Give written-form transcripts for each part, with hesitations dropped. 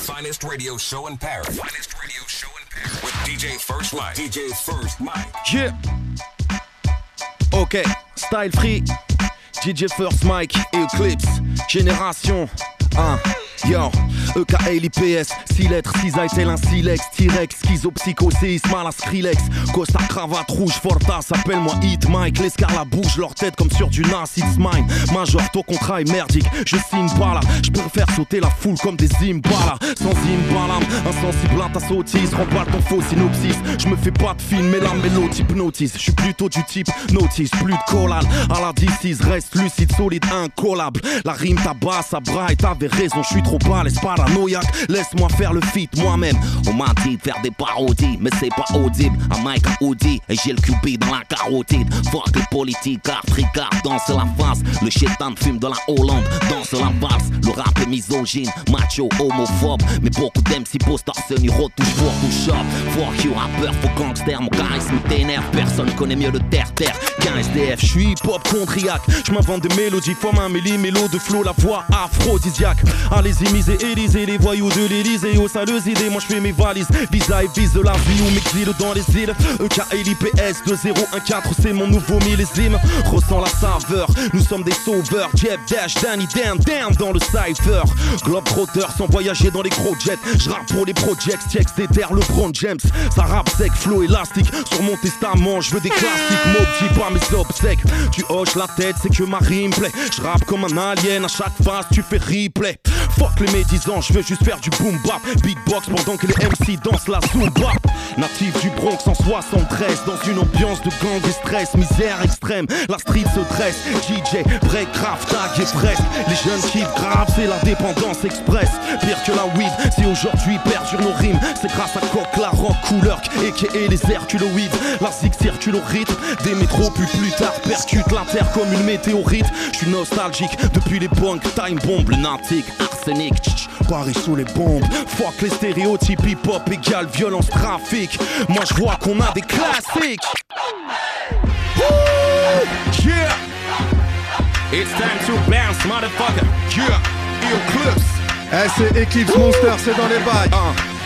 finest radio show in Paris. Finest radio show in Paris. With DJ First Mike. DJ First Mike. Yeah. Ok, Style Free, DJ First Mike et Eclipse, Génération 1. Yo, EKLIPS, 6 lettres, cisaille tel un silex, T-Rex, schizopsycho, séisme à la Skrillex, costard, cravate rouge, Fortas, appelle-moi Hit Mike, l'escarla bouge leur tête comme sur du NAS, it's mine, major, taux contrat et merdique, je signe pas là, je préfère sauter la foule comme des Zimbala, sans Zimbalam, insensible à ta sottise, remballe ton faux synopsis, je me fais pas de film, mais la mélodie hypnotise, je suis plutôt du type notice, plus de collal, à la D6, reste lucide, solide, incollable, la rime tabasse à bras et t'avais raison, je suis trop balèze, paranoïaque, laisse-moi faire le feat moi-même. On m'a dit de faire des parodies, mais c'est pas audible. Un mic à Audi et j'ai le QB dans la carotide. Fuck les politiques, art, tricard, danse la face. Le chétan fume dans la Hollande, danse la valse. Le rap est misogyne, macho, homophobe. Mais beaucoup d'MC post-arsène, ils retouchent pour tout shop. Fuck you, rappeur, faux gangster, mon charisme t'énerve. Personne connaît mieux le terre-terre qu'un SDF. J'suis hip-hop chondriaque, j'm'invente des mélodies, forme un méli-mélo de flow, la voix aphrodisiaque. Allez-y, misez, élisez les voyous de l'Élysée. Aux sales idées, moi je fais mes valises. Visa et vise de la vie ou m'exile dans les îles. EKLIPS 2014, c'est mon nouveau millésime. Ressens la saveur, nous sommes des sauveurs. Jeff Dash, Danny Dan, Dan dans le cypher. Globetrotter, sans voyager dans les gros jets. Je rappe pour les projects, TX des terres, le Bron James. Ça rappe sec, flow élastique. Sur mon testament, je veux des classiques. M'objie pas mes obsèques. Tu hoches la tête, c'est que ma rime plaît. Je rappe comme un alien, à chaque phase tu fais replay. Fuck les médisants, je veux juste faire du boom bap. Beatbox pendant que les MC dansent la zumba. Natif du Bronx en 73, dans une ambiance de gang et stress. Misère extrême, la street se dresse. DJ, break, craft, tag et presse. Les jeunes kiffent grave, c'est la dépendance express. Pire que la weed, si aujourd'hui perdure nos rimes, c'est grâce à Coq, la rock, couleur et les herculoïdes. La zig circule au rythme des métros, puis plus tard percute la terre comme une météorite. Je suis nostalgique depuis les banques, time bomb, le nantique. Arsenic, Paris sous les bombes. Fuck les stéréotypes, hip-hop égale violence, trafic. Moi je vois qu'on a des classiques. Woo! Yeah! It's time to bounce, motherfucker. Yeah! Eclipse. Eh, c'est Eclipse Monster, c'est dans les bails.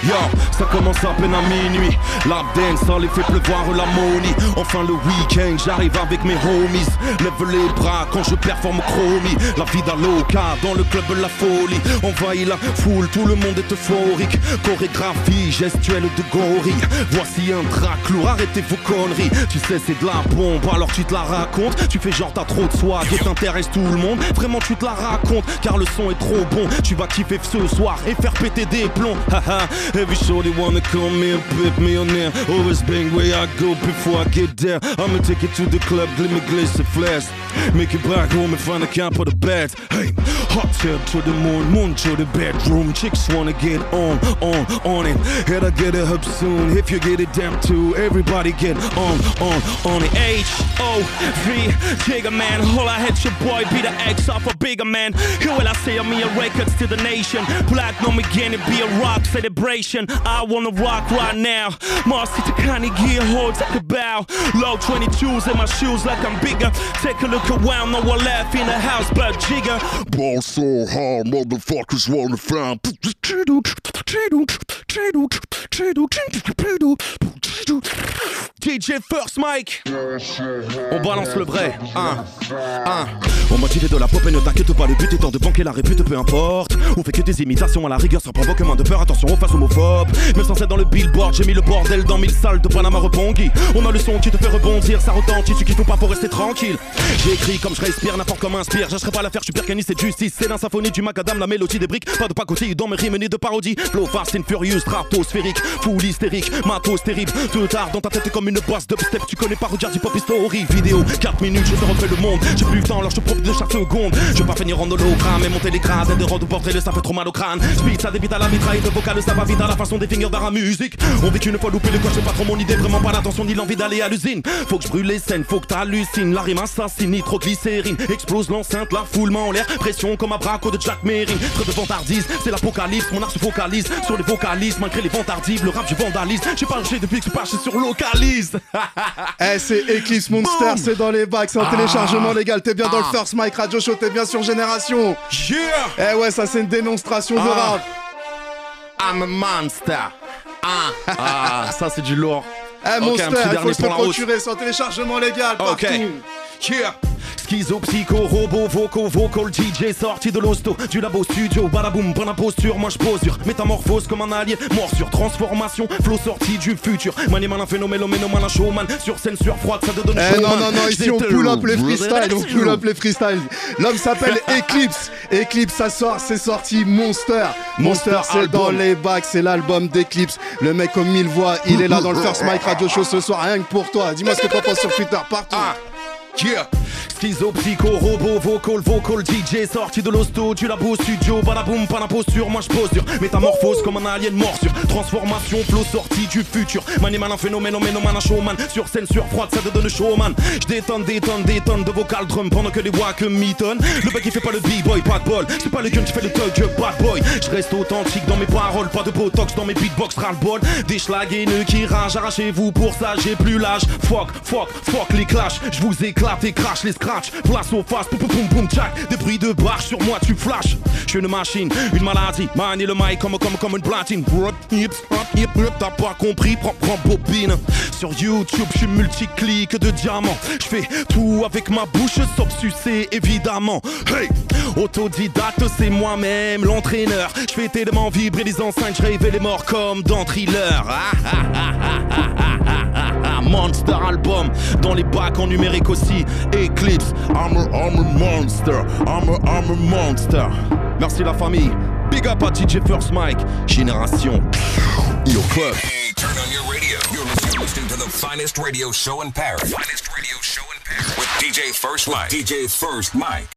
Yo, ça commence à peine à minuit. L'Abden, ça les fait pleuvoir la money. Enfin le week-end, j'arrive avec mes homies. Lève les bras quand je performe au chromie. La vie d'Aloca dans le club de la folie. Envahit la foule, tout le monde est euphorique. Chorégraphie, gestuelle de gorille. Voici un drac lourd, arrêtez vos conneries. Tu sais c'est de la bombe, alors tu te la racontes. Tu fais genre t'as trop de swag et t'intéresses tout le monde. Vraiment tu te la racontes, car le son est trop bon. Tu vas kiffer ce soir et faire péter des plombs. Haha. Every shorty wanna come in, pimp millionaire. Always bang where I go before I get there. I'ma take it to the club, glimmer, glitz and flash. Make it back home and find a camp for the beds. Hey, hot tub to the moon, moon to the bedroom. Chicks wanna get on it. Had I get it up soon, if you get it down too. Everybody get on it. H-O-V, Jigger man. All I had your boy be the X off a bigger man. Here will I say I'm your records to the nation. Platinum again and be a rock celebration. I wanna rock right now. Marcy Takani gear holds at the bow. Low 22s in my shoes like I'm bigger. Take a look around, no one left in the house but Jigger. Ball so hard, motherfuckers wanna frown. DJ First Mike. On balance le vrai. On m'a tiré de la pop et ne t'inquiète pas, le but étant de banquer la répute, peu importe. On fait que des imitations à la rigueur, sans provoque moins de peur, attention aux faces homophobes. 907 dans le billboard, j'ai mis le bordel dans 1000 salles de Panama repongi. On a le son qui te fait rebondir, ça retentit, tu kiffes ou pas pour rester tranquille. J'écris comme je respire, n'importe comment inspire, j'achèterai pas l'affaire, je suis percaniste et justice. C'est l'insymphonie du macadam, la mélodie des briques, pas de pacotille dans mes rimes ni de parodie. Flow fast and furious, traptosphérique, foule hystérique, matos terrible, te tard dans ta tête comme une basse dubstep, tu connais pas, regarde hip-hop story, vidéo, 4 minutes, je te refais le monde, j'ai plus le temps, alors je te profite de chaque seconde, je vais pas finir en hologramme, et monter les grades, et de rendre au portrait, ça fait trop mal au crâne, speed, ça débite à la mitraille, de vocal, ça va vite à la façon des fingers d'art à musique, on vit qu'une fois loupé le quoi, c'est pas trop mon idée, vraiment pas l'attention, ni l'envie d'aller à l'usine, faut que je brûle les scènes, faut que t'hallucines, la rime assassine, nitroglycérine, explose l'enceinte, la foule main en l'air, pression comme un braco de Jack Merrin, très de vantardise, c'est l'apocalypse, mon art se focalise, sur les vocalistes, malgré les vantardives, le rap je vandalise, j'ai pas lâché depuis que je sur localise. Eh, c'est Eclipse Monster, c'est dans les bacs, c'est un téléchargement légal. T'es bien dans le First Mike Radio Show, t'es bien sur Génération. Yeah. Eh ouais, ça c'est une démonstration de rap. I'm a monster. Ah, ça c'est du lourd. Hey, okay, Monster, il faut se procurer sans téléchargement légal partout. Okay. Yeah. Schizo, psycho, robot, vocal, DJ, sorti de l'hosto, du labo studio, badaboum, bonne imposture, moi je posure, métamorphose comme un alien, morsure, transformation, flow sorti du futur, mané malin, phénomène, l'homénomane, showman, sur scène, sur froide, ça te donne showman. Non, ici on pull up les freestyles, on pull up les freestyles. L'homme s'appelle Eclipse, Eclipse, ça sort, c'est sorti, Monster c'est dans les bacs, c'est l'album d'Eclipse, le mec comme 1000 voix, il est là dans le First Mike Radio Show ce soir, rien que pour toi, dis-moi ce que t'en penses sur Twitter, partout. Yeah. Schizo, psycho, robot, vocal, DJ, sorti de l'hosto, du labo studio, badaboum, pas d'imposture, moi j'posture, métamorphose comme un alien, morsure, transformation, flow sorti du futur, mané malin, phénomène, homénomane, showman, sur scène, sur froide, ça te donne showman, j'détonne de vocal drum, pendant que les wack me tonnent, le mec il fait pas le b-boy, pas de bol, c'est pas le gun qui fait le thug, bad boy, j'reste authentique dans mes paroles, pas de botox dans mes beatbox, ras le bol, des schlagueneux qui rage, arrachez-vous pour ça, j'ai plus l'âge, fuck les clashs, j'vous éclate. Tes crash, les scratch, place aux faces, poum poum poum jack, des bruits de barche sur moi tu flash. Je suis une machine, une maladie, manier le mic comme une platine. T'as pas compris, prends bobine. Sur YouTube, je suis multi-clic de diamant. Je fais tout avec ma bouche, sauf sucer évidemment. Hey, autodidacte, c'est moi-même l'entraîneur. Je fais tellement vibrer les enceintes, je rêvais les morts comme dans Thriller. Monster album, dans les bacs en numérique aussi. Eclipse, I'm a monster, I'm a monster. Merci la famille, big up à DJ First Mike, Génération. Yo club. Hey, turn on your radio. You're listening to the finest radio show in Paris. Finest radio show in Paris. With DJ First Mike.